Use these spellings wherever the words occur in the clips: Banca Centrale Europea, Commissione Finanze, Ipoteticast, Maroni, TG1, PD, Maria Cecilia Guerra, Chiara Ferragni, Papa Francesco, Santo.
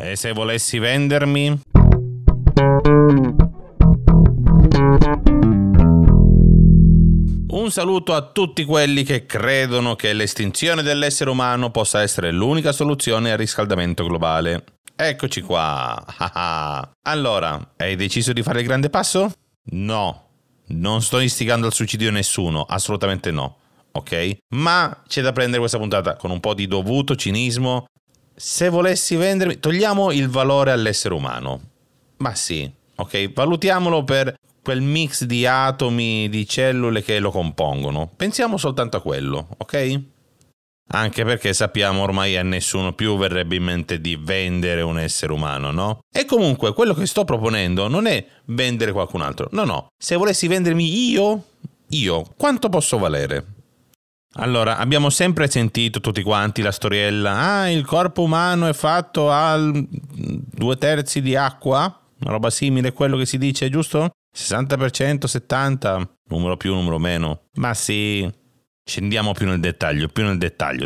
E se volessi vendermi? Un saluto a tutti quelli che credono che l'estinzione dell'essere umano possa essere l'unica soluzione al riscaldamento globale. Eccoci qua. Allora, hai deciso di fare il grande passo? No. Non sto istigando al suicidio nessuno, assolutamente no, ok? Ma c'è da prendere questa puntata con un po' di dovuto cinismo. Se volessi vendermi, togliamo il valore all'essere umano. Ma sì, ok? Valutiamolo per quel mix di atomi, di cellule che lo compongono. Pensiamo soltanto a quello, ok? Anche perché sappiamo ormai a nessuno più verrebbe in mente di vendere un essere umano, no? E comunque quello che sto proponendo non è vendere qualcun altro, no. Se volessi vendermi io, quanto posso valere? Allora, abbiamo sempre sentito tutti quanti la storiella, il corpo umano è fatto al 2/3 di acqua, una roba simile a quello che si dice, giusto? 60%, 70%, numero più, numero meno. Ma sì... Scendiamo più nel dettaglio,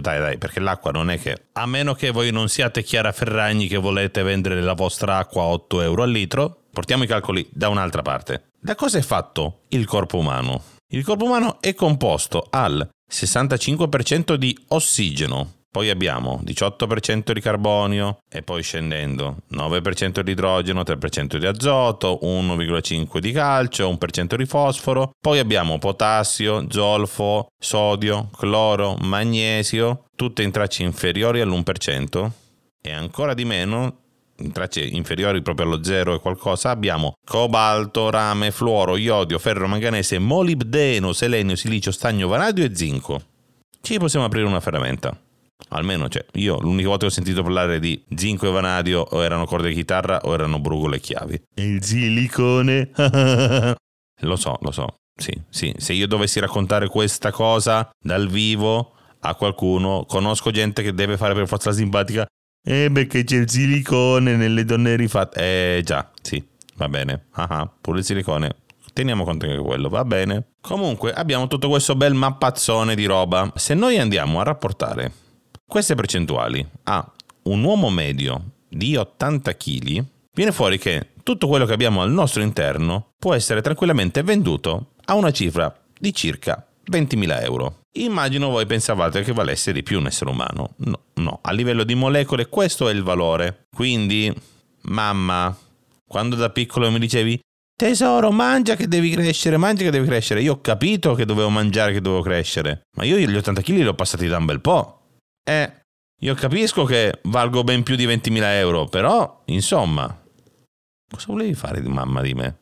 dai, perché l'acqua non è che... A meno che voi non siate Chiara Ferragni che volete vendere la vostra acqua a 8 euro al litro, portiamo i calcoli da un'altra parte. Da cosa è fatto il corpo umano? Il corpo umano è composto al 65% di ossigeno, poi abbiamo 18% di carbonio e poi scendendo 9% di idrogeno, 3% di azoto, 1,5% di calcio, 1% di fosforo, poi abbiamo potassio, zolfo, sodio, cloro, magnesio, tutte in tracce inferiori all'1% e ancora di meno, in tracce inferiori proprio allo 0 e qualcosa, abbiamo cobalto, rame, fluoro, iodio, ferro, manganese, molibdeno, selenio, silicio, stagno, vanadio e zinco. Ci possiamo aprire una ferramenta. Almeno, io l'unica volta che ho sentito parlare di zinco e vanadio o erano corde di chitarra o erano brugole e chiavi. E il silicone. Lo so. Sì. Se io dovessi raccontare questa cosa dal vivo a qualcuno, conosco gente che deve fare per forza la simpatica. Perché c'è il silicone nelle donne rifatte. Già, sì, va bene. Pure il silicone. Teniamo conto anche quello, va bene. Comunque, abbiamo tutto questo bel mappazzone di roba. Se noi andiamo a rapportare queste percentuali a un uomo medio di 80 kg, viene fuori che tutto quello che abbiamo al nostro interno può essere tranquillamente venduto a una cifra di circa 20.000 euro. Immagino voi pensavate che valesse di più un essere umano. No. A livello di molecole questo è il valore. Quindi, mamma, quando da piccolo mi dicevi tesoro, mangia che devi crescere, io ho capito che dovevo mangiare, che dovevo crescere, ma io gli 80 kg li ho passati da un bel po'. Io capisco che valgo ben più di 20.000 euro, però, insomma, cosa volevi fare di mamma di me?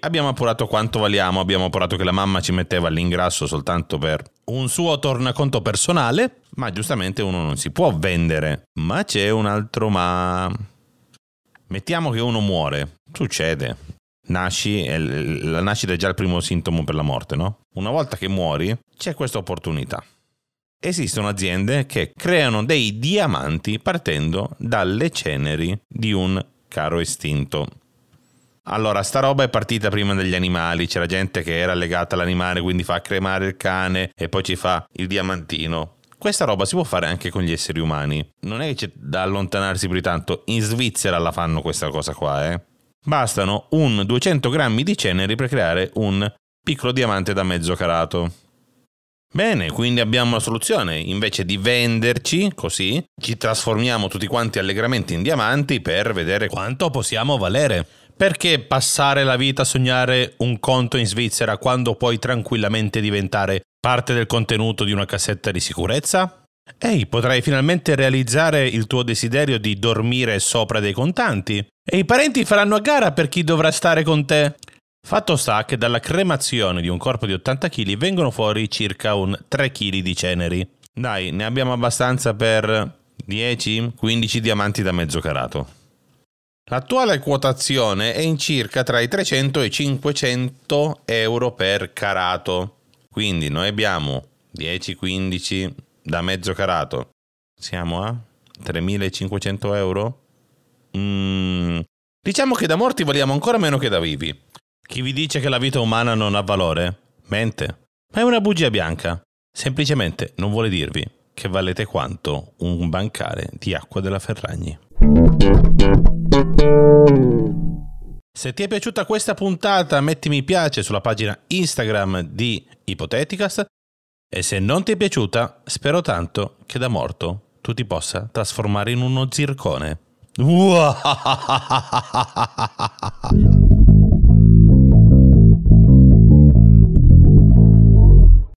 Abbiamo appurato quanto valiamo, abbiamo appurato che la mamma ci metteva all'ingrasso soltanto per un suo tornaconto personale, ma giustamente uno non si può vendere. Ma c'è un altro ma. Mettiamo che uno muore, succede, nasci, la nascita è già il primo sintomo per la morte, no? Una volta che muori c'è questa opportunità. Esistono aziende che creano dei diamanti partendo dalle ceneri di un caro estinto. Allora, sta roba è partita prima degli animali, c'era gente che era legata all'animale, quindi fa cremare il cane e poi ci fa il diamantino. Questa roba si può fare anche con gli esseri umani. Non è che c'è da allontanarsi più di tanto, in Svizzera la fanno questa cosa qua, Bastano un 200 grammi di ceneri per creare un piccolo diamante da mezzo carato. Bene, quindi abbiamo una soluzione, invece di venderci così, ci trasformiamo tutti quanti allegramente in diamanti per vedere quanto possiamo valere. Perché passare la vita a sognare un conto in Svizzera quando puoi tranquillamente diventare parte del contenuto di una cassetta di sicurezza? Potrai finalmente realizzare il tuo desiderio di dormire sopra dei contanti e i parenti faranno a gara per chi dovrà stare con te. Fatto sta che dalla cremazione di un corpo di 80 kg vengono fuori circa un 3 kg di ceneri. Dai, ne abbiamo abbastanza per 10-15 diamanti da mezzo carato. L'attuale quotazione è in circa tra i 300 e i 500 euro per carato. Quindi noi abbiamo 10-15 da mezzo carato. Siamo a 3.500 euro? Diciamo che da morti valiamo ancora meno che da vivi. Chi vi dice che la vita umana non ha valore, mente. Ma è una bugia bianca. Semplicemente non vuole dirvi che valete quanto un bancale di acqua della Ferragni. Se ti è piaciuta questa puntata, metti mi piace sulla pagina Instagram di Ipoteticast, e se non ti è piaciuta, spero tanto che da morto tu ti possa trasformare in uno zircone.